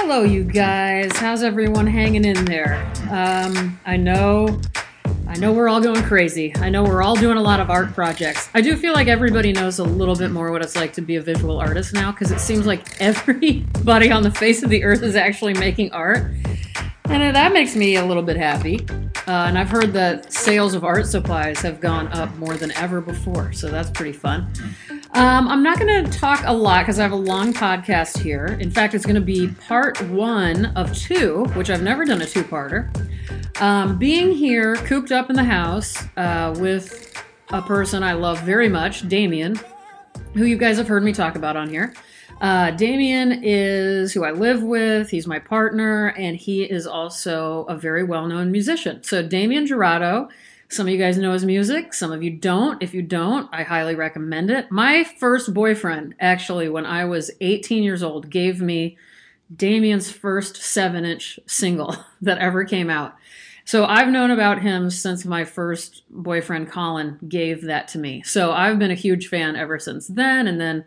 Hello, you guys. How's everyone hanging in there? I know we're all going crazy. I know we're all doing a lot of art projects. I do feel like everybody knows a little bit more what it's like to be a visual artist now, because it seems like everybody on the face of the earth is actually making art. And that makes me a little bit happy. And I've heard that sales of art supplies have gone up more than ever before, so that's pretty fun. I'm not going to talk a lot because I have a long podcast here. In fact, it's going to be part one of two, which I've never done a two-parter. Being here, cooped up in the house with a person I love very much, Damien, who you guys have heard me talk about on here. Damien is who I live with. He's my partner, and he is also a very well-known musician. So Damien Jurado, some of you guys know his music, some of you don't. If you don't, I highly recommend it. My first boyfriend, actually, when I was 18 years old, gave me Damien's first 7-inch single that ever came out. So I've known about him since my first boyfriend, Colin, gave that to me. So I've been a huge fan ever since then, and then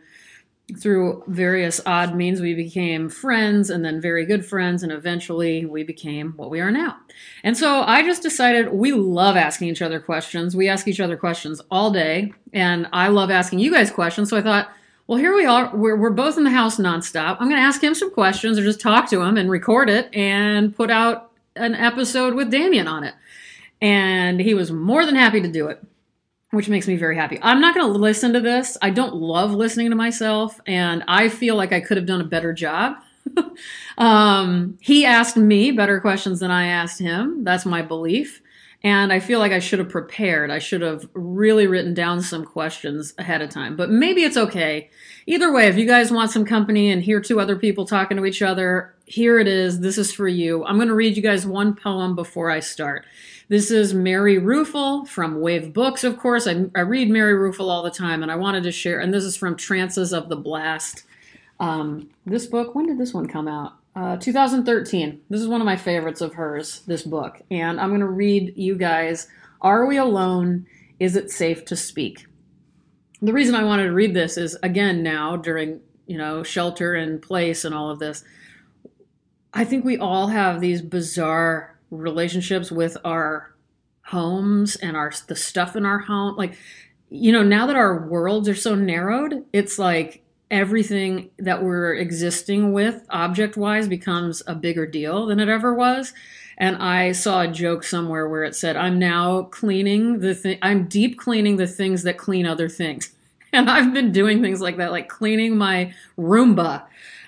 through various odd means, we became friends and then very good friends, and eventually we became what we are now. And so I just decided we love asking each other questions. We ask each other questions all day, and I love asking you guys questions. So I thought, well, here we are. We're both in the house nonstop. I'm going to ask him some questions or just talk to him and record it and put out an episode with Damien on it. And he was more than happy to do it, which makes me very happy. I'm not going to listen to this. I don't love listening to myself, and I feel like I could have done a better job. He asked me better questions than I asked him. That's my belief. And I feel like I should have prepared. I should have really written down some questions ahead of time. But maybe it's okay. Either way, if you guys want some company and hear two other people talking to each other, here it is. This is for you. I'm going to read you guys one poem before I start. This is Mary Ruefle from Wave Books, of course. I read Mary Ruefle all the time, and I wanted to share. And this is from Trances of the Blast. This book, when did this one come out? 2013. This is one of my favorites of hers, this book. And I'm going to read you guys, "Are we alone? Is it safe to speak?" The reason I wanted to read this is, again, now during, shelter in place and all of this, I think we all have these bizarre relationships with our homes and the stuff in our home. Like, now that our worlds are so narrowed, it's like everything that we're existing with object-wise becomes a bigger deal than it ever was. And I saw a joke somewhere where it said, I'm deep cleaning the things that clean other things. And I've been doing things like that, like cleaning my Roomba.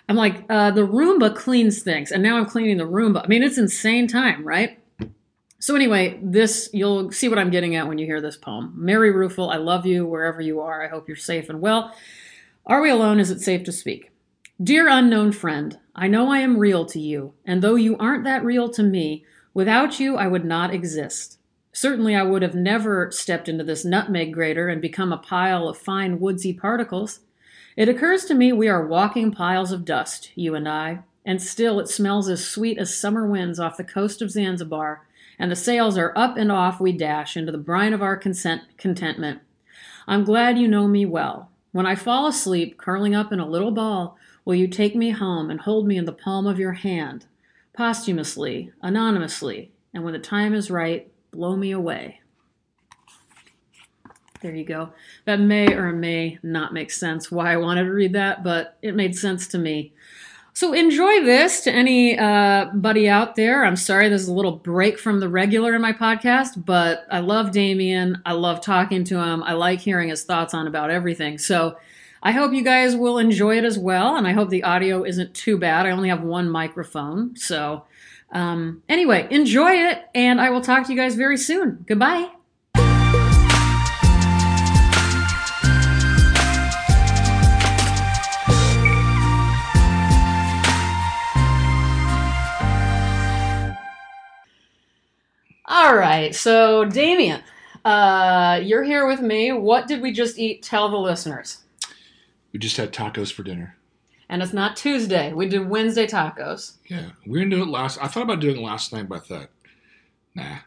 I'm like, the Roomba cleans things. And now I'm cleaning the Roomba. I mean, it's insane time, right? So anyway, you'll see what I'm getting at when you hear this poem. Mary Ruefle, I love you wherever you are. I hope you're safe and well. Are we alone? Is it safe to speak? Dear unknown friend, I know I am real to you, and though you aren't that real to me, without you I would not exist. Certainly I would have never stepped into this nutmeg grater and become a pile of fine woodsy particles. It occurs to me we are walking piles of dust, you and I, and still it smells as sweet as summer winds off the coast of Zanzibar, and the sails are up and off we dash into the brine of our contentment. I'm glad you know me well. When I fall asleep, curling up in a little ball, will you take me home and hold me in the palm of your hand, posthumously, anonymously, and when the time is right, blow me away. There you go. That may or may not make sense why I wanted to read that, but it made sense to me. So enjoy this to anybody out there. I'm sorry this is a little break from the regular in my podcast, but I love Damien. I love talking to him. I like hearing his thoughts on about everything. So I hope you guys will enjoy it as well, and I hope the audio isn't too bad. I only have one microphone. So anyway, enjoy it, and I will talk to you guys very soon. Goodbye. All right, so Damien, you're here with me. What did we just eat? Tell the listeners. We just had tacos for dinner. And it's not Tuesday. We did Wednesday tacos. Yeah, we didn't do it I thought about doing it last night, but I thought, nah.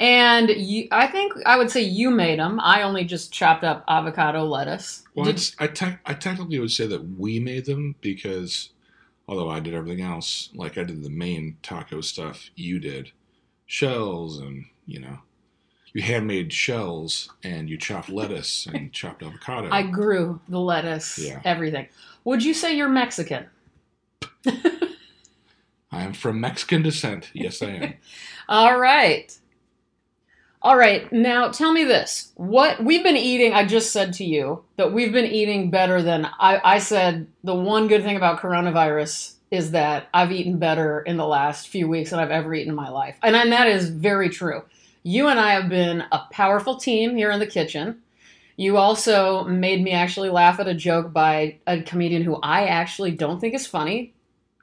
And I think I would say you made them. I only just chopped up avocado lettuce. Well, I technically would say that we made them because although I did everything else. Like, I did the main taco stuff you did. Shells and, you know, you handmade shells and you chopped lettuce and chopped avocado. I grew the lettuce, everything. Would you say you're Mexican? I am from Mexican descent. Yes, I am. All right. All right. Now, tell me this. What we've been eating, I just said to you, that we've been eating better than... I said the one good thing about coronavirus is that I've eaten better in the last few weeks than I've ever eaten in my life. And that is very true. You and I have been a powerful team here in the kitchen. You also made me actually laugh at a joke by a comedian who I actually don't think is funny.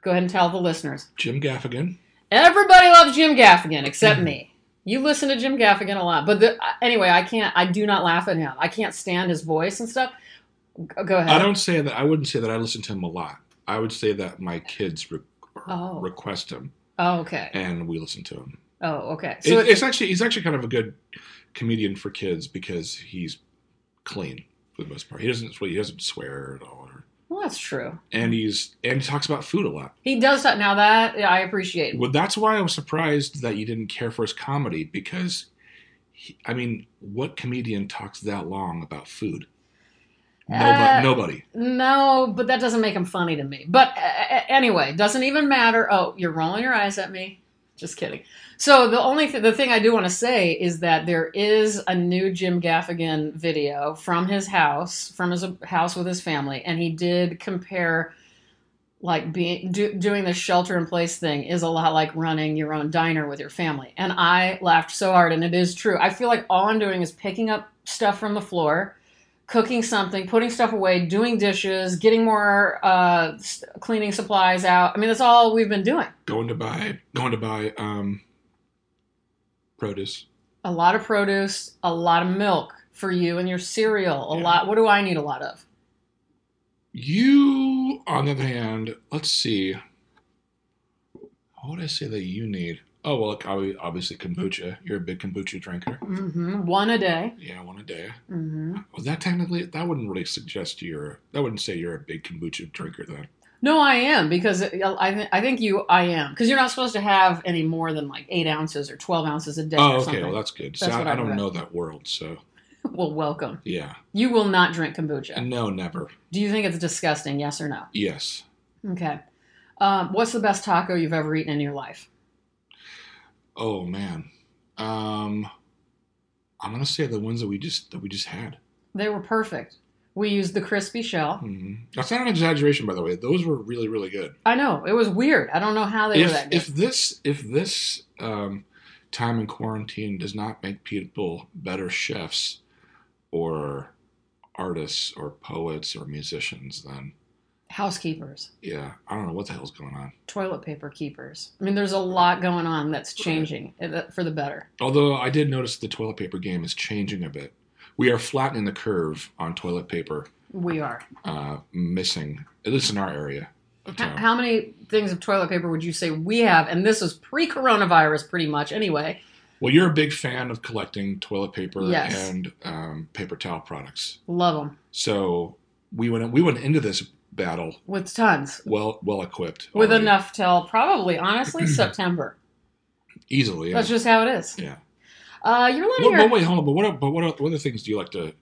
Go ahead and tell the listeners. Jim Gaffigan. Everybody loves Jim Gaffigan except me. You listen to Jim Gaffigan a lot. But anyway, I do not laugh at him. I can't stand his voice and stuff. Go ahead. I wouldn't say that I listen to him a lot. I would say that my kids request him. Oh, okay. And we listen to him. Oh, okay. So he's actually kind of a good comedian for kids because he's clean for the most part. He doesn't swear at all. Well, that's true. And he talks about food a lot. He does that. Now that, I appreciate it. Well, that's why I was surprised that you didn't care for his comedy because, what comedian talks that long about food? Nobody. No, but that doesn't make him funny to me. But anyway, doesn't even matter. Oh, you're rolling your eyes at me. Just kidding. So the thing I do want to say is that there is a new Jim Gaffigan video from his house with his family, and he did compare like doing the shelter-in-place thing is a lot like running your own diner with your family. And I laughed so hard, and it is true. I feel like all I'm doing is picking up stuff from the floor, cooking something, putting stuff away, doing dishes, getting more cleaning supplies out. That's all we've been doing. Going to buy produce. A lot of produce, a lot of milk for you and your cereal. A lot. What do I need a lot of? You, on the other hand, let's see. What would I say that you need? Oh, well, obviously kombucha. You're a big kombucha drinker. Mm-hmm. One a day. Yeah, one a day. Mm-hmm. Well, that wouldn't really suggest that wouldn't say you're a big kombucha drinker then. No, I am because I am. Because you're not supposed to have any more than like 8 ounces or 12 ounces a day or something. Oh, okay. Well, that's good. That's I don't know that world, so. Well, welcome. Yeah. You will not drink kombucha. No, never. Do you think it's disgusting, yes or no? Yes. Okay. What's the best taco you've ever eaten in your life? Oh man, I'm gonna say the ones that we just had. They were perfect. We used the crispy shell. Mm-hmm. That's not an exaggeration, by the way. Those were really, really good. I know it was weird. I don't know how they were that good. If this time in quarantine does not make people better chefs, or artists, or poets, or musicians, then. Housekeepers. Yeah. I don't know what the hell's going on. Toilet paper keepers. There's a lot going on that's changing for the better. Although I did notice the toilet paper game is changing a bit. We are flattening the curve on toilet paper. We are. Missing, at least in our area of town. How many things of toilet paper would you say we have? And this is pre-coronavirus pretty much anyway. Well, you're a big fan of collecting toilet paper and paper towel products. Love them. So we went into this battle with tons, well equipped, with already. Enough till probably, honestly, September, easily. Yeah. That's just how it is. Yeah. You're letting your. But wait, hold on. But what other things do you like to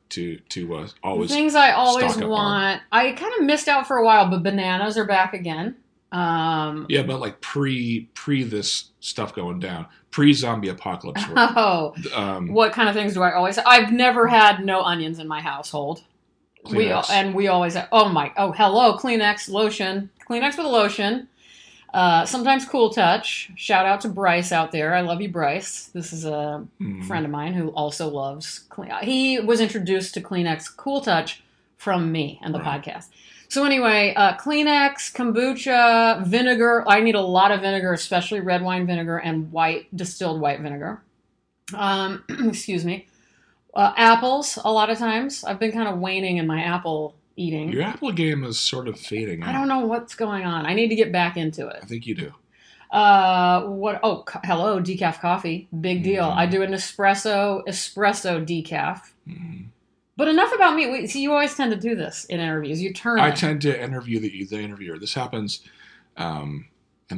always? Things I always want. I kind of missed out for a while, but bananas are back again. Yeah, but like pre this stuff going down, pre-zombie apocalypse. Oh. What kind of things do I always? I've never had no onions in my household. We always have, Kleenex lotion, Kleenex with a lotion, sometimes Cool Touch. Shout out to Bryce out there. I love you, Bryce. This is a friend of mine who also loves Kleenex. He was introduced to Kleenex Cool Touch from me and the podcast. So anyway, Kleenex, kombucha, vinegar. I need a lot of vinegar, especially red wine vinegar and distilled white vinegar. Excuse me. Apples, a lot of times. I've been kind of waning in my apple eating. Your apple game is sort of fading out. I don't know what's going on. I need to get back into it. I think you do. Decaf coffee. Big deal. I do an espresso decaf. Mm. But enough about me. You always tend to do this in interviews. I tend to interview the interviewer. This happens in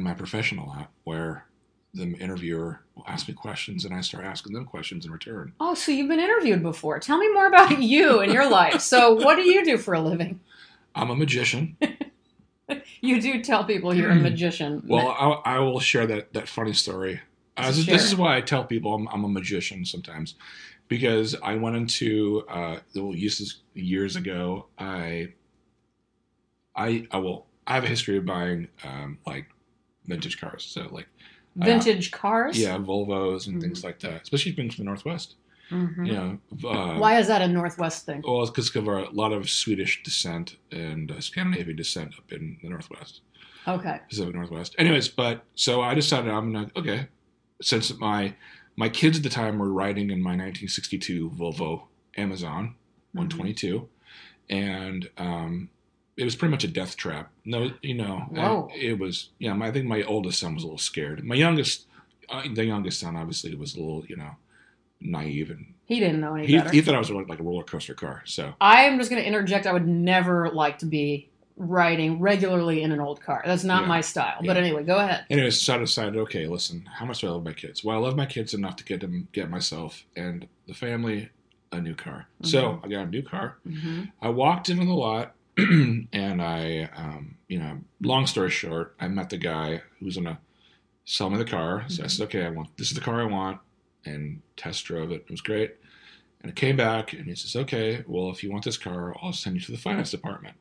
my profession a lot, where the interviewer will ask me questions and I start asking them questions in return. Oh, so you've been interviewed before. Tell me more about you and your life. So what do you do for a living? I'm a magician. You do tell people you're a magician. Well, I will share that funny story. This is why I tell people I'm a magician sometimes, because I went into years ago. I have a history of buying like vintage cars, so like vintage cars. Yeah, Volvos and things like that, especially things from the Northwest. Mm-hmm. You know, why is that a Northwest thing? Well, it's because of a lot of Swedish descent and Scandinavian descent up in the Northwest. Okay. Pacific Northwest. Anyways, but so I decided since my kids at the time were riding in my 1962 Volvo Amazon 122, and it was pretty much a death trap. No, you know, it was. Yeah, I think my oldest son was a little scared. My youngest, the youngest son, obviously was a little, you know, naive, and he didn't know any better. He thought I was like a roller coaster car. So I am just going to interject. I would never like to be riding regularly in an old car. That's not my style. Yeah. But anyway, go ahead. Anyways, so I decided, okay, listen, how much do I love my kids? Well, I love my kids enough to get myself and the family a new car. Mm-hmm. So I got a new car. Mm-hmm. I walked into the lot, and I, long story short, I met the guy who was going to sell me the car. So I said, okay, this is the car I want. And test drove it. It was great. And I came back, and he says, okay, well, if you want this car, I'll send you to the finance department.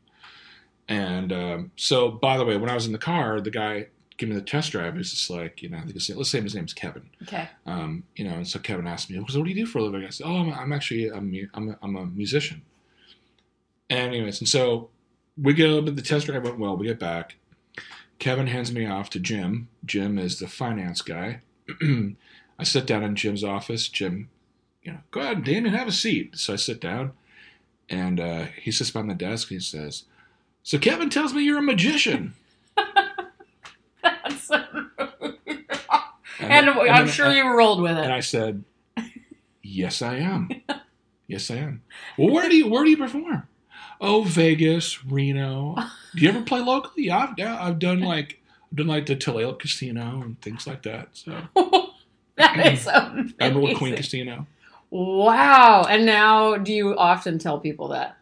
And so, by the way, when I was in the car, the guy gave me the test drive. He was just like, I think let's say his name's Kevin. Okay. And so Kevin asked me, so what do you do for a living? I said, I'm a musician. And anyways, and so we go, but the test drive went well. We get back. Kevin hands me off to Jim. Jim is the finance guy. I sit down in Jim's office. Jim, go ahead, Damien, have a seat. So I sit down, and he sits behind the desk, and he says, so Kevin tells me you're a magician. That's so rude. And I'm sure you rolled with it. And I said, yes, I am. Yes, I am. Well, where do you perform? Oh, Vegas, Reno. Do you ever play locally? Yeah, I've done like the Tulalip Casino and things like that. So. That is amazing. Emerald Queen Casino. Wow. And now, do you often tell people that?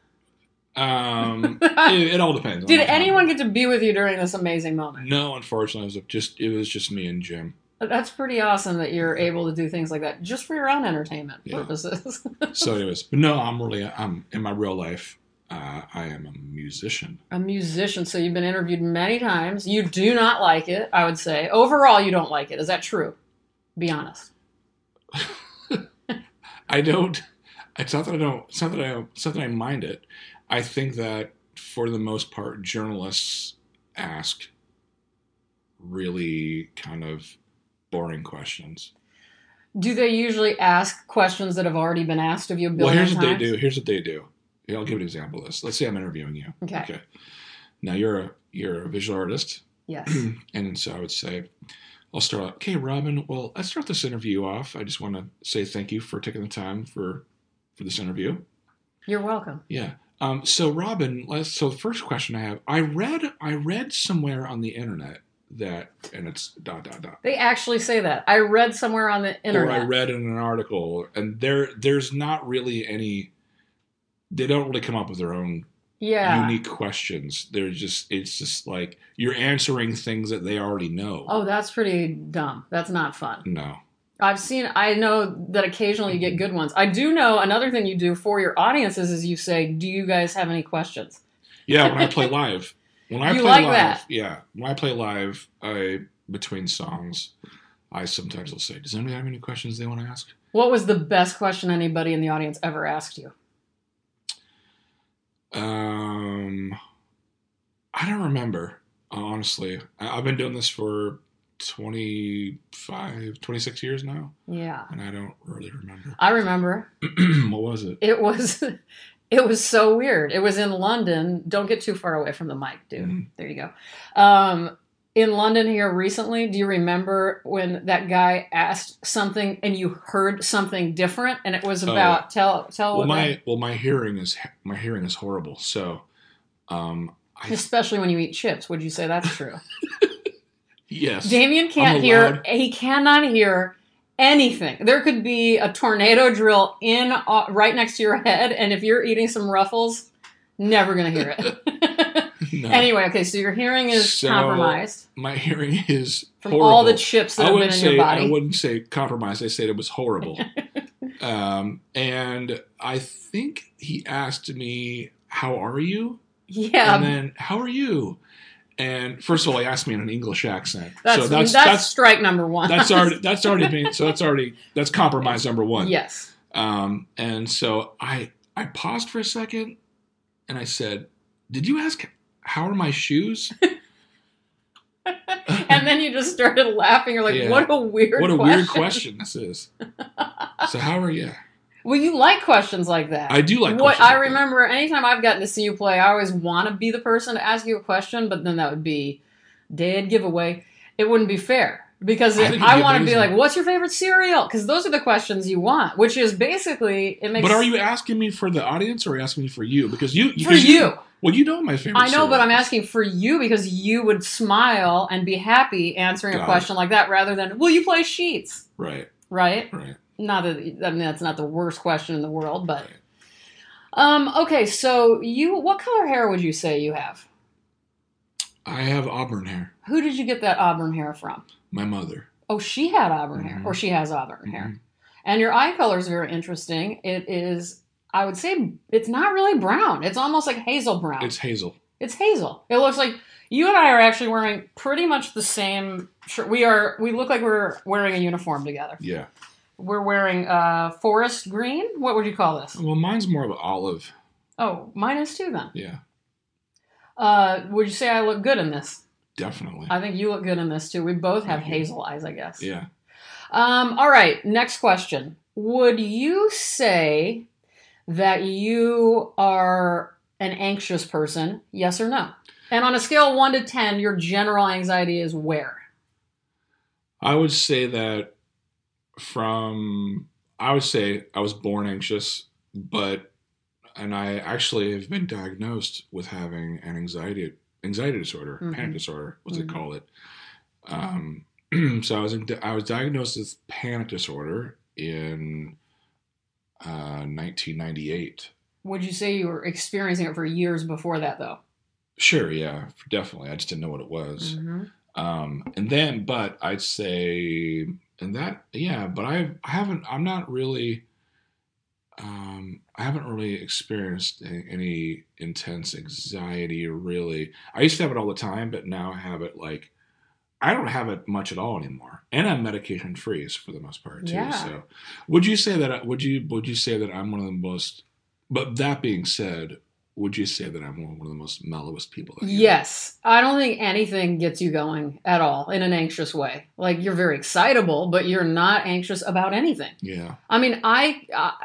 It all depends. Did anyone get to be with you during this amazing moment? No, unfortunately. It was just me and Jim. That's pretty awesome that you're able to do things like that just for your own entertainment purposes. So anyways, but no, I'm in my real life. I am a musician. A musician. So you've been interviewed many times. You do not like it, I would say. Overall, you don't like it. Is that true? Be honest. I don't. It's not that I don't. It's not that I. It's not that I mind it. I think that for the most part, journalists ask really kind of boring questions. Do they usually ask questions that have already been asked of you? Well, here's what they do. Yeah, I'll give an example of this. Let's say I'm interviewing you. Okay. Now you're a visual artist. Yes. And so I would say, I'll start out, okay, Robin, well, let's start this interview off. I just want to say thank you for taking the time for this interview. You're welcome. Yeah. So, Robin, the first question I have, I read somewhere on the internet that, and it's ... They actually say that. I read somewhere on the internet. Or I read in an article. And there's not really any, they don't really come up with their own unique questions. It's just like you're answering things that they already know. Oh, that's pretty dumb. That's not fun. No. I know that occasionally you get good ones. I do know another thing you do for your audiences is you say, do you guys have any questions? Yeah, when I play live. When I play live, between songs, I sometimes will say, does anybody have any questions they want to ask? What was the best question anybody in the audience ever asked you? I don't remember, honestly. I've been doing this for 26 years now. Yeah. And I don't really remember. I remember. What was it? It was so weird. It was in London. Don't get too far away from the mic, dude. Mm-hmm. There you go. In London here recently, do you remember when that guy asked something and you heard something different? And it was about my hearing is horrible. So, especially when you eat chips, would you say that's true? Yes. Damien can't hear. He cannot hear anything. There could be a tornado drill in right next to your head, and if you're eating some Ruffles, never going to hear it. No. Anyway, okay, so your hearing is compromised. My hearing is horrible. From all the chips that have been in your body. I wouldn't say compromised. I said it was horrible. And I think he asked me, how are you? Yeah. And then, how are you? And first of all, he asked me in an English accent. That's strike number one. That's compromise number one. Yes. And so I paused for a second and I said, did you ask, how are my shoes? And then you just started laughing. You're like, yeah. What a weird question this is. So how are you? Well, you like questions like that. I do like questions like that. I remember anytime I've gotten to see you play, I always want to be the person to ask you a question, but then that would be dead giveaway. It wouldn't be fair because I want to be like, what's your favorite cereal? Because those are the questions you want, which is basically it makes. But are you asking me for the audience or are you asking me for you? Because you. For you. Well, you know my favorite cereal. I know, but I'm asking for you because you would smile and be happy answering a question like that rather than, will you play Sheets? Right. Right? Right. Not that, I mean, that's not the worst question in the world, but. Right. Okay, so what color hair would you say you have? I have auburn hair. Who did you get that auburn hair from? My mother. Oh, she had auburn hair, or she has auburn hair. And your eye color is very interesting. It is, I would say, it's not really brown. It's almost like hazel brown. It's hazel. It looks like you and I are actually wearing pretty much the same shirt. We look like we're wearing a uniform together. Yeah. We're wearing forest green. What would you call this? Well, mine's more of an olive. Oh, mine is too then. Yeah. Would you say I look good in this? Definitely. I think you look good in this too. We both have hazel eyes, I guess. Yeah. All right. Next question. Would you say that you are an anxious person? Yes or no? And on a scale of 1 to 10, your general anxiety is where? I would say that I was born anxious, and I actually have been diagnosed with having an anxiety disorder, panic disorder, what they call it. So I was diagnosed with panic disorder in 1998. Would you say you were experiencing it for years before that, though? Sure, yeah, definitely. I just didn't know what it was. I'd say. And that, yeah, but I haven't really experienced any intense anxiety, really. I used to have it all the time, but now I have it I don't have it much at all anymore. And I'm medication free for the most part too. Yeah. So would you say that I'm one of the most, but that being said, would you say that I'm one of the most mellowest people? Yes. I don't think anything gets you going at all in an anxious way. Like, you're very excitable, but you're not anxious about anything. Yeah. I mean,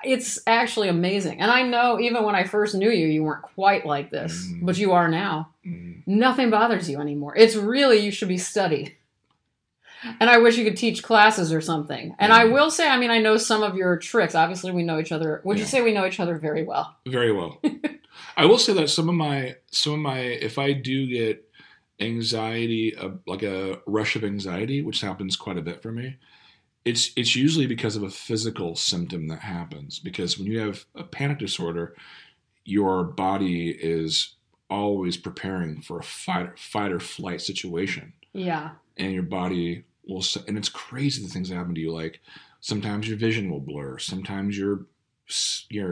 it's actually amazing. And I know even when I first knew you, you weren't quite like this, but you are now. Nothing bothers you anymore. It's really, you should be studied. And I wish you could teach classes or something. And I will say, I mean, I know some of your tricks. Obviously, we know each other. Would you say we know each other very well? Very well. I will say that some of my, if I do get anxiety, like a rush of anxiety, which happens quite a bit for me, it's usually because of a physical symptom that happens. Because when you have a panic disorder, your body is always preparing for a fight or flight situation. Yeah. And your body will, and it's crazy the things that happen to you. Like, sometimes your vision will blur. Sometimes your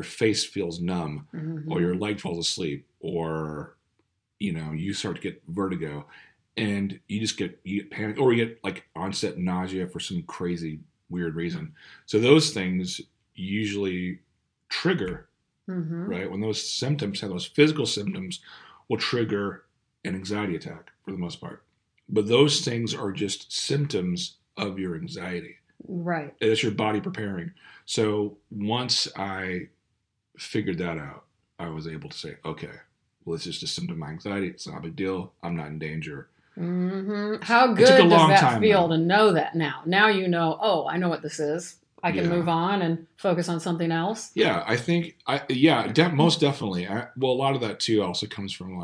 face feels numb, or your leg falls asleep, or you start to get vertigo, and you get panic, or you get like onset nausea for some crazy weird reason. So those things usually trigger, right? When those symptoms, those physical symptoms, will trigger an anxiety attack for the most part. But those things are just symptoms of your anxiety. Right. It's your body preparing. So once I figured that out, I was able to say, okay, well, it's just a symptom of my anxiety. It's not a big deal. I'm not in danger. How good does that feel to know that now? Now you know, oh, I know what this is. I can move on and focus on something else. Yeah, I think, most definitely. Well, a lot of that too also comes from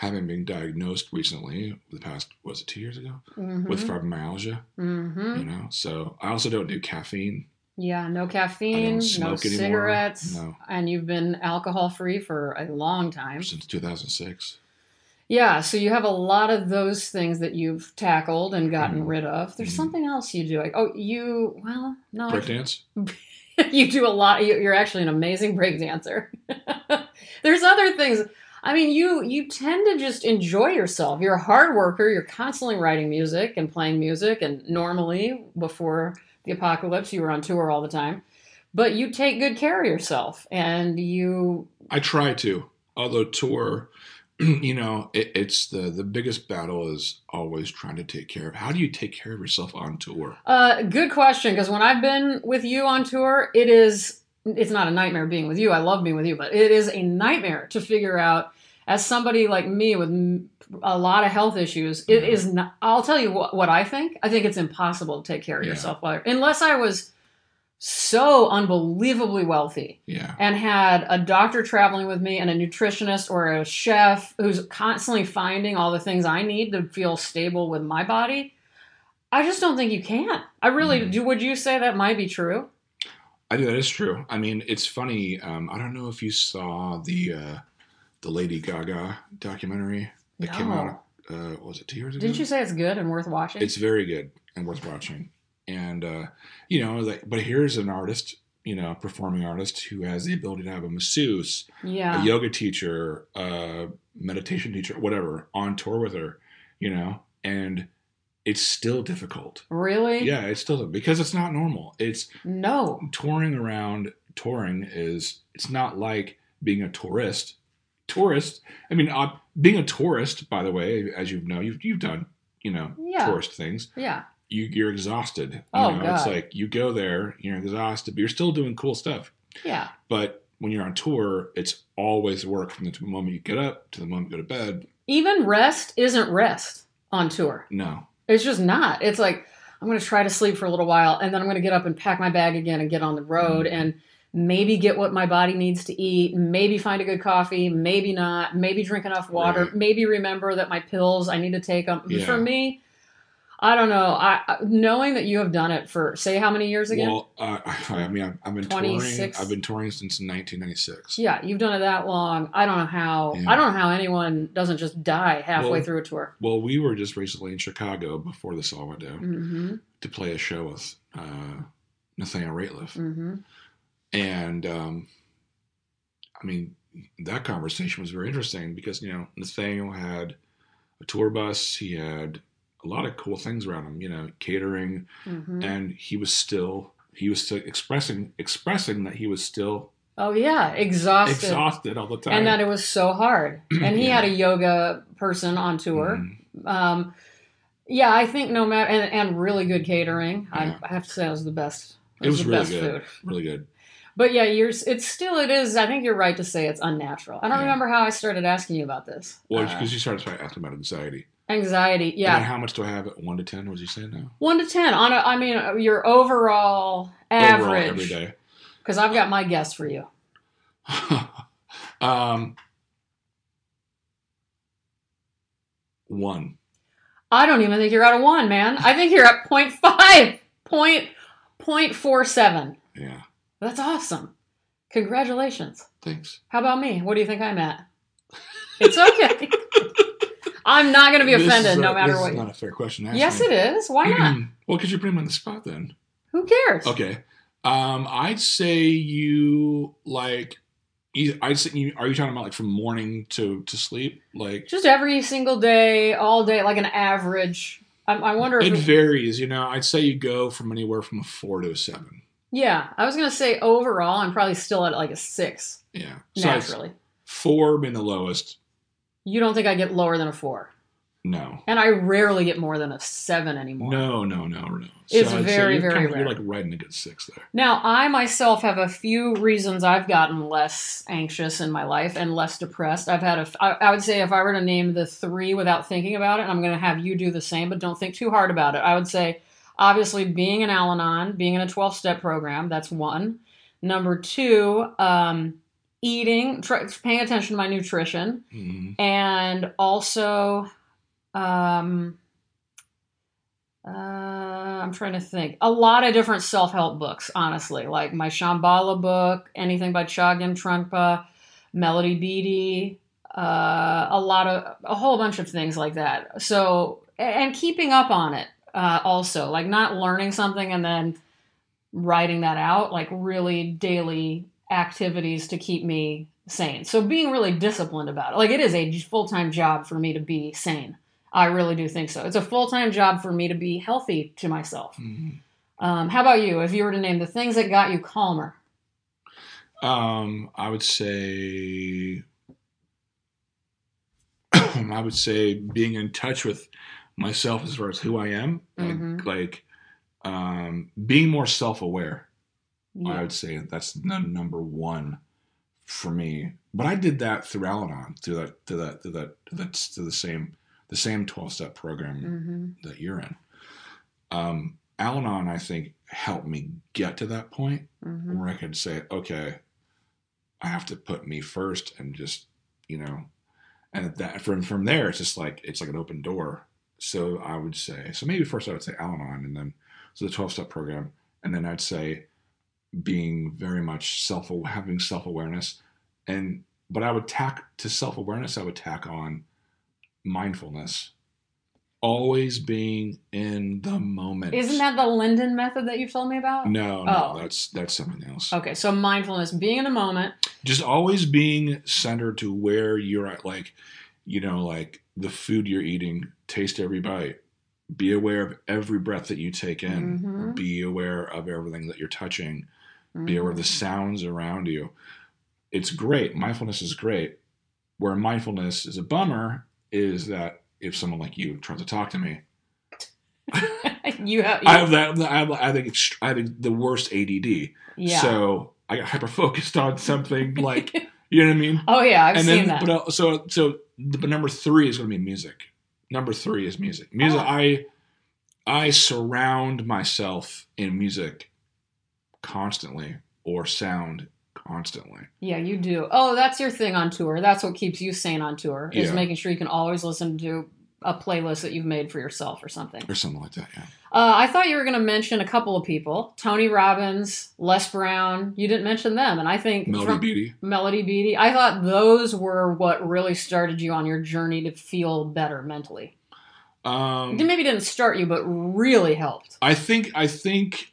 having been diagnosed recently, the past, was it 2 years ago? Mm-hmm. With fibromyalgia, mm-hmm. you know? So I also don't do caffeine. Yeah, no caffeine, no cigarettes. No. And you've been alcohol-free for a long time. Since 2006. Yeah, so you have a lot of those things that you've tackled and gotten rid of. There's something else you do. Like, no. Breakdance? You do a lot. You're actually an amazing breakdancer. There's other things. I mean, you tend to just enjoy yourself. You're a hard worker. You're constantly writing music and playing music. And normally, before the apocalypse, you were on tour all the time. But you take good care of yourself. And you... I try to. Although tour, you know, it's the biggest battle is always trying to take care of. How do you take care of yourself on tour? Good question. Because when I've been with you on tour, it's not a nightmare being with you. I love being with you, but it is a nightmare to figure out, as somebody like me with a lot of health issues, it is not, I'll tell you what I think. I think it's impossible to take care of yourself unless I was so unbelievably wealthy and had a doctor traveling with me and a nutritionist or a chef who's constantly finding all the things I need to feel stable with my body. I just don't think you can. I really do. Would you say that might be true? I think that is true. I mean, it's funny. I don't know if you saw the Lady Gaga documentary that came out, was it 2 years ago? Didn't you say it's good and worth watching? It's very good and worth watching. And, you know, but here's an artist, you know, performing artist who has the ability to have a masseuse, a yoga teacher, a meditation teacher, whatever, on tour with her, you know, and... It's still difficult. Really? Yeah, it's still difficult because it's not normal. It's no touring is, it's not like being a tourist. I mean, being a tourist, by the way, as you know, you've done, you know, tourist things. Yeah. You're exhausted. God. It's like you go there, you're exhausted, but you're still doing cool stuff. Yeah. But when you're on tour, it's always work from the moment you get up to the moment you go to bed. Even rest isn't rest on tour. No. It's just not. It's like, I'm going to try to sleep for a little while, and then I'm going to get up and pack my bag again and get on the road and maybe get what my body needs to eat, maybe find a good coffee, maybe not, maybe drink enough water, maybe remember that my pills, I need to take them. Yeah. For me, I don't know. Knowing that you have done it for, say, how many years again? Well, I mean, I've been 26. I've been touring since 1996. Yeah, you've done it that long. I don't know how. Yeah. I don't know how anyone doesn't just die halfway through a tour. Well, we were just recently in Chicago before this all went down to play a show with Nathaniel Ratliff, and I mean, that conversation was very interesting because, you know, Nathaniel had a tour bus. He had a lot of cool things around him, you know, catering, and he was still expressing that he was still exhausted all the time, and that it was so hard. And he had a yoga person on tour. I think no matter, and really good catering. I have to say it was the best. It was really good food. But yeah, it is. I think you're right to say it's unnatural. I don't remember how I started asking you about this. Well, because you started asking about anxiety. Anxiety, yeah. And how much do I have at 1 to 10? What did you say now? 1 to 10. Your overall average. Overall, every day. Because I've got my guess for you. 1. I don't even think you're at a 1, man. I think you're at 0.5. 0.47. Yeah. That's awesome. Congratulations. Thanks. How about me? What do you think I'm at? It's okay. I'm not going to be offended no matter what. This is not a fair question to ask. Yes, it is. Why not? Well, because you're putting me on the spot then. Who cares? Okay. I'd say you, like, are you talking about, like, from morning to sleep? Like, just every single day, all day, like an average. I wonder if it varies, you know. I'd say you go from anywhere from a 4 to a 7. Yeah. I was going to say overall, I'm probably still at, like, a 6. Yeah. Naturally. So 4 being the lowest. You don't think I get lower than a 4? No. And I rarely get more than a 7 anymore. No. It's very, very rare. You're like right in a good 6 there. Now, I myself have a few reasons I've gotten less anxious in my life and less depressed. I've had I would say if I were to name the 3 without thinking about it, and I'm going to have you do the same, but don't think too hard about it. I would say, obviously, being in Al-Anon, being in a 12-step program, that's 1. Number 2, eating, paying attention to my nutrition, and also I'm trying to think. A lot of different self-help books, honestly, like my Shambhala book, anything by Chögyam Trungpa, Melody Beattie, a whole bunch of things like that. So, and keeping up on it also, like not learning something and then writing that out, like really daily activities to keep me sane. So being really disciplined about it. Like it is a full-time job for me to be sane. I really do think so. It's a full-time job for me to be healthy to myself. How about you? If you were to name the things that got you calmer. I would say being in touch with myself as far as who I am, like being more self-aware. Yeah. I would say that's number one for me. But I did that through Al-Anon, through the same 12-step program that you're in. Al-Anon, I think, helped me get to that point where I could say, okay, I have to put me first and just, you know, and that from there, it's just like, it's like an open door. So I would say, so maybe first I would say Al-Anon and then, so the 12-step program. And then I'd say being very much having self-awareness. But I would tack on mindfulness, always being in the moment. Isn't that the Linden method that you've told me about? No, that's something else. Okay, so mindfulness, being in the moment, just always being centered to where you're at. Like, you know, like the food you're eating, taste every bite, be aware of every breath that you take in, be aware of everything that you're touching, be aware of the sounds around you. It's great. Mindfulness is great. Where mindfulness is a bummer is that if someone like you tries to talk to me, I think the worst ADD. Yeah. So I got hyper focused on something, like, you know what I mean? Oh yeah, I've seen that. But number three is going to be music. Music. I surround myself in music constantly, or sound constantly. Yeah, you do. Oh, that's your thing on tour. That's what keeps you sane on tour, is making sure you can always listen to a playlist that you've made for yourself or something. Or something like that, yeah. I thought you were going to mention a couple of people. Tony Robbins, Les Brown. You didn't mention them. And I think Melody Beattie. I thought those were what really started you on your journey to feel better mentally. Maybe didn't start you, but really helped. I think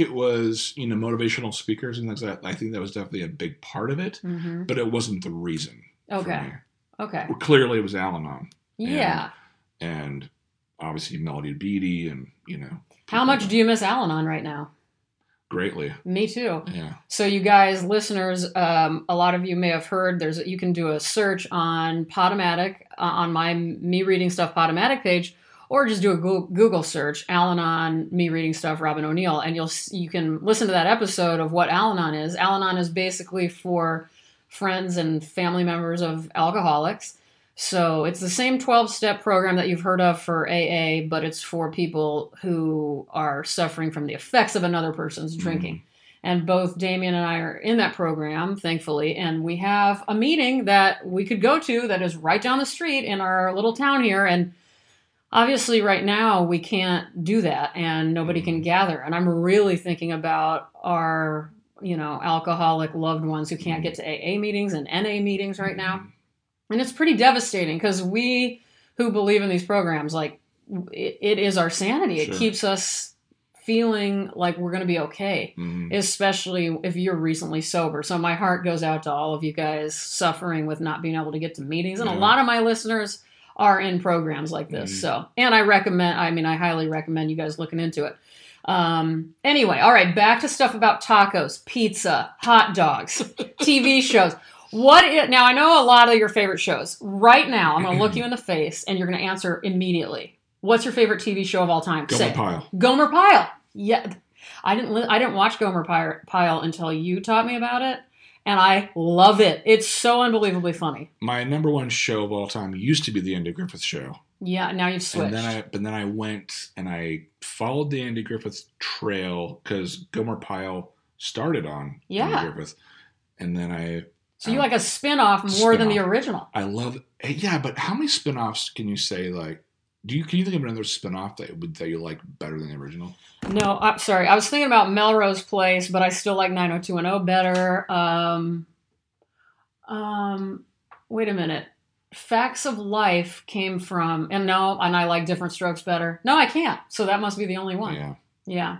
it was, you know, motivational speakers and things like that. I think that was definitely a big part of it, but it wasn't the reason. Okay. Well, clearly, it was Al-Anon. Yeah. And obviously Melody Beattie, and you know. How much do you miss Al-Anon right now? Greatly. Me too. Yeah. So you guys, listeners, a lot of you may have heard. You can do a search on Podomatic on my Me Reading Stuff Podomatic page. Or just do a Google search, Al-Anon, Me Reading Stuff, Robin O'Neill, and you can listen to that episode of what Al-Anon is. Al-Anon is basically for friends and family members of alcoholics. So it's the same 12-step program that you've heard of for AA, but it's for people who are suffering from the effects of another person's drinking. And both Damien and I are in that program, thankfully, and we have a meeting that we could go to that is right down the street in our little town here, and obviously, right now, we can't do that, and nobody can gather. And I'm really thinking about our, you know, alcoholic loved ones who can't get to AA meetings and NA meetings right now. And it's pretty devastating, because we who believe in these programs, like, it is our sanity. Sure. It keeps us feeling like we're going to be okay, especially if you're recently sober. So my heart goes out to all of you guys suffering with not being able to get to meetings. And a lot of my listeners are in programs like this. So, and I highly recommend you guys looking into it. Anyway, all right, back to stuff about tacos, pizza, hot dogs, TV shows. Now I know a lot of your favorite shows. Right now, I'm going to look you in the face and you're going to answer immediately. What's your favorite TV show of all time? Gomer Pyle. Yeah. I didn't watch Gomer Pyle until you taught me about it. And I love it. It's so unbelievably funny. My number one show of all time used to be the Andy Griffith Show. Yeah, now you've switched. But then I went and I followed the Andy Griffith trail, because Gomer Pyle started on Andy Griffith. And then I So you like a spin-off more than the original. I love it. Yeah, but how many spin-offs can you say, like, can you think of another spin-off that you like better than the original? No, I'm sorry. I was thinking about Melrose Place, but I still like 90210 better. Wait a minute. Facts of Life came from, and I like Different Strokes better. No, I can't. So that must be the only one. Yeah.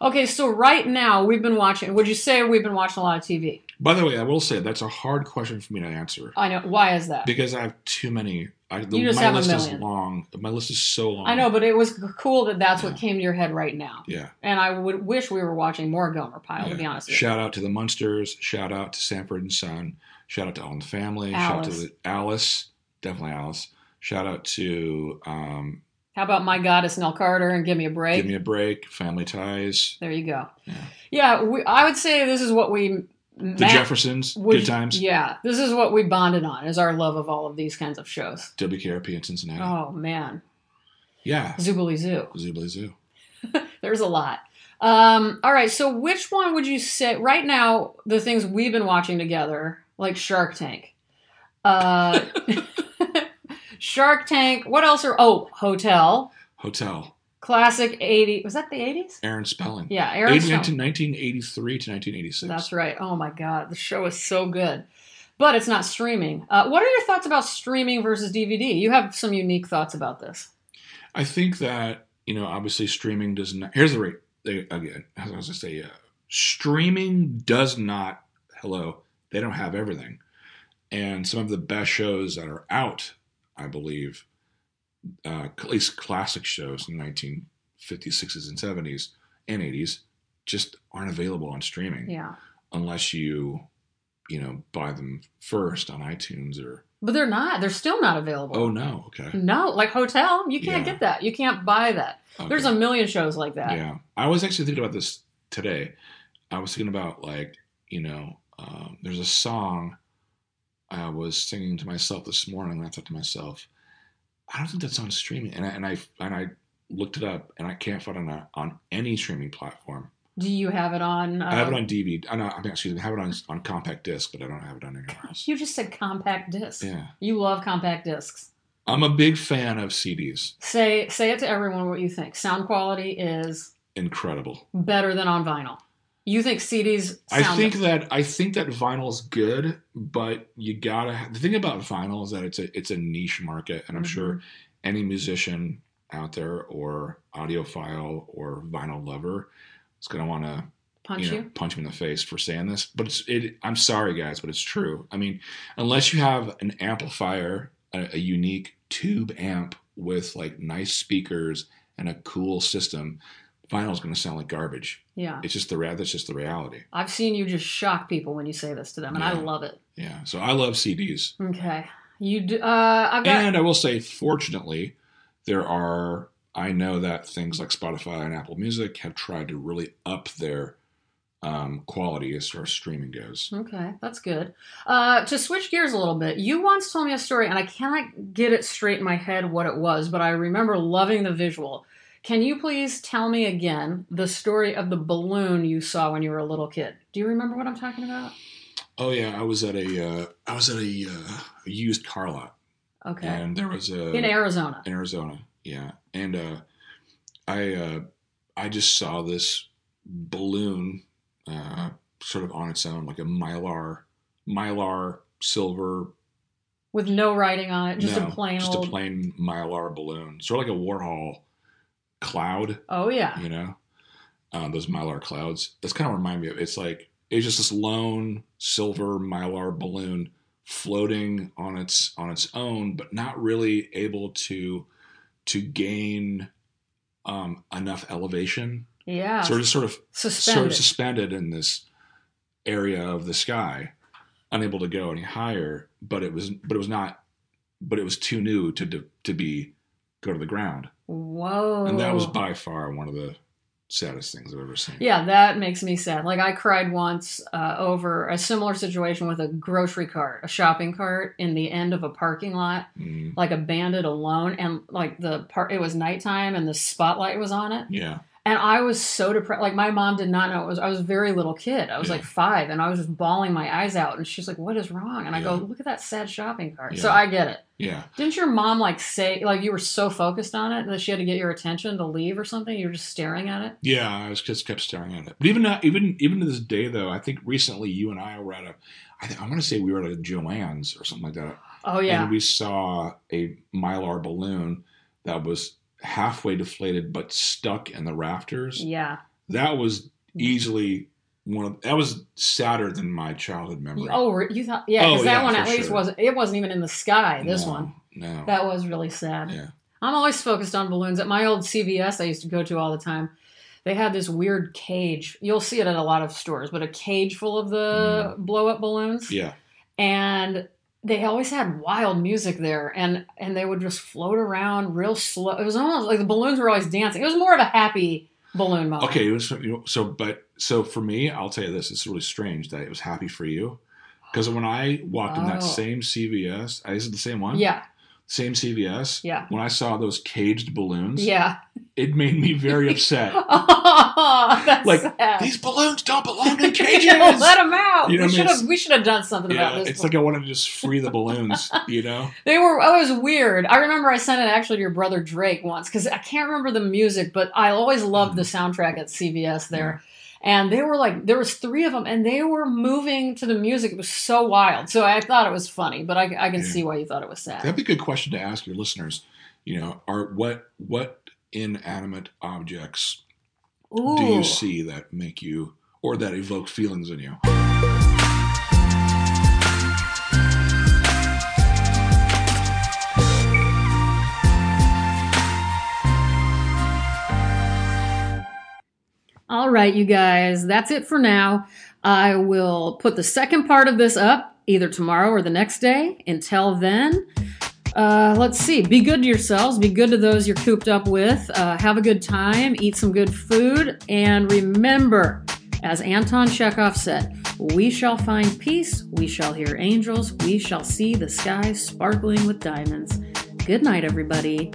Okay, so right now we've been watching, would you say we've been watching a lot of TV? By the way, I will say that's a hard question for me to answer. I know. Why is that? Because I have too many. My list is long. My list is so long. I know, but it was cool that that's what came to your head right now. Yeah. And I would wish we were watching more Gomer Pyle, to be honest with you. Shout out to The Munsters. Shout out to Sanford and Son. Shout out to All in the Family. Alice. Shout out to Alice. Definitely Alice. Shout out to... how about My Goddess, Nell Carter, and Give Me a Break? Give Me a Break. Family Ties. There you go. Yeah, I would say this is what we... The Jeffersons, Good Times. Yeah, this is what we bonded on, is our love of all of these kinds of shows. WKRP in Cincinnati. Oh, man. Yeah. Zoobilee Zoo. There's a lot. All right, so which one would you say, right now, the things we've been watching together, like Shark Tank. Shark Tank, what else are, Hotel. Hotel. Classic 80s. Was that the 80s? Aaron Spelling. Yeah, Aaron Spelling. 1983 to 1986. That's right. Oh, my God. The show is so good. But it's not streaming. What are your thoughts about streaming versus DVD? You have some unique thoughts about this. I think that, obviously streaming does not... Here's the rate. Streaming does not... Hello. They don't have everything. And some of the best shows that are out, I believe... at least classic shows in the 1950s, 60s, and 70s and 80s just aren't available on streaming. Yeah. Unless you buy them first on iTunes or... But they're not. They're still not available. Oh, no. Okay. No. Like Hotel, you can't get that. You can't buy that. Okay. There's a million shows like that. Yeah. I was actually thinking about this today. I was thinking about, there's a song I was singing to myself this morning, and I thought to myself... I don't think that's on streaming, and I looked it up, and I can't find it on any streaming platform. Do you have it on? I have it on DVD. I have it on compact disc, but I don't have it on anywhere else. You just said compact disc. Yeah, you love compact discs. I'm a big fan of CDs. Say it to everyone what you think. Sound quality is incredible. Better than on vinyl. You think CDs? I think that vinyl's good, but the thing about vinyl is that it's a niche market, and I'm sure any musician out there or audiophile or vinyl lover is going to want to punch me in the face for saying this. But I'm sorry, guys, but it's true. I mean, unless you have an amplifier, a unique tube amp with like nice speakers and a cool system. Vinyl is going to sound like garbage. Yeah. That's just the reality. I've seen you just shock people when you say this to them, and I love it. Yeah. So I love CDs. Okay. You do, and I will say, fortunately, I know that things like Spotify and Apple Music have tried to really up their quality as far as streaming goes. Okay. That's good. To switch gears a little bit, you once told me a story, and I cannot get it straight in my head what it was, but I remember loving the visual. Can you please tell me again the story of the balloon you saw when you were a little kid? Do you remember what I'm talking about? Oh yeah, I was at a used car lot. Okay. And there was in Arizona. In Arizona, yeah. And I just saw this balloon sort of on its own, like a mylar silver. With no writing on it, a plain mylar balloon, sort of like a Warhol. Cloud. Oh yeah. Those mylar clouds. That's kind of remind me of. It's just this lone silver mylar balloon floating on its own, but not really able to gain enough elevation. Yeah. Sort of suspended in this area of the sky, unable to go any higher. But it was too new to go to the ground. Whoa. And that was by far one of the saddest things I've ever seen. Yeah, that makes me sad. Like, I cried once over a similar situation with a shopping cart in the end of a parking lot, like abandoned alone. And it was nighttime and the spotlight was on it. Yeah. And I was so depressed. Like, my mom did not know. I was a very little kid. I was like 5, and I was just bawling my eyes out. And she's like, what is wrong? And I go, look at that sad shopping cart. Yeah. So I get it. Yeah. Didn't your mom, like, say, like, you were so focused on it that she had to get your attention to leave or something? You were just staring at it? Yeah, I was just kept staring at it. But even to this day, though, I think recently you and I were at a, I want to say we were at a Joann's or something like that. Oh, yeah. And we saw a Mylar balloon that was halfway deflated but stuck in the rafters. Yeah. That was easily that was sadder than my childhood memory. Oh, you thought, yeah, because that one at least it wasn't even in the sky, this one. No. That was really sad. Yeah. I'm always focused on balloons. At my old CVS I used to go to all the time, they had this weird cage. You'll see it at a lot of stores, but a cage full of the blow-up balloons. Yeah. And they always had wild music there, and they would just float around real slow. It was almost like the balloons were always dancing. It was more of a happy balloon moment. Okay, so for me, I'll tell you this. It's really strange that it was happy for you, because when I walked in that same CVS, is it the same one? Yeah. Same CVS. Yeah. When I saw those caged balloons, it made me very upset. Oh, that's sad. These balloons don't belong in cages. Let them out. You know we should have done something about this. It's like I wanted to just free the balloons. You know, it was weird. I remember I sent it actually to your brother Drake once, because I can't remember the music, but I always loved the soundtrack at CVS there. Yeah. And they were there was 3 of them, and they were moving to the music. It was so wild. So I thought it was funny, but I can see why you thought it was sad. That'd be a good question to ask your listeners. You know, what inanimate objects do you see that make you, or that evoke feelings in you? All right, you guys, that's it for now. I will put the second part of this up either tomorrow or the next day. Until then, let's see. Be good to yourselves. Be good to those you're cooped up with. Have a good time. Eat some good food. And remember, as Anton Chekhov said, we shall find peace. We shall hear angels. We shall see the sky sparkling with diamonds. Good night, everybody.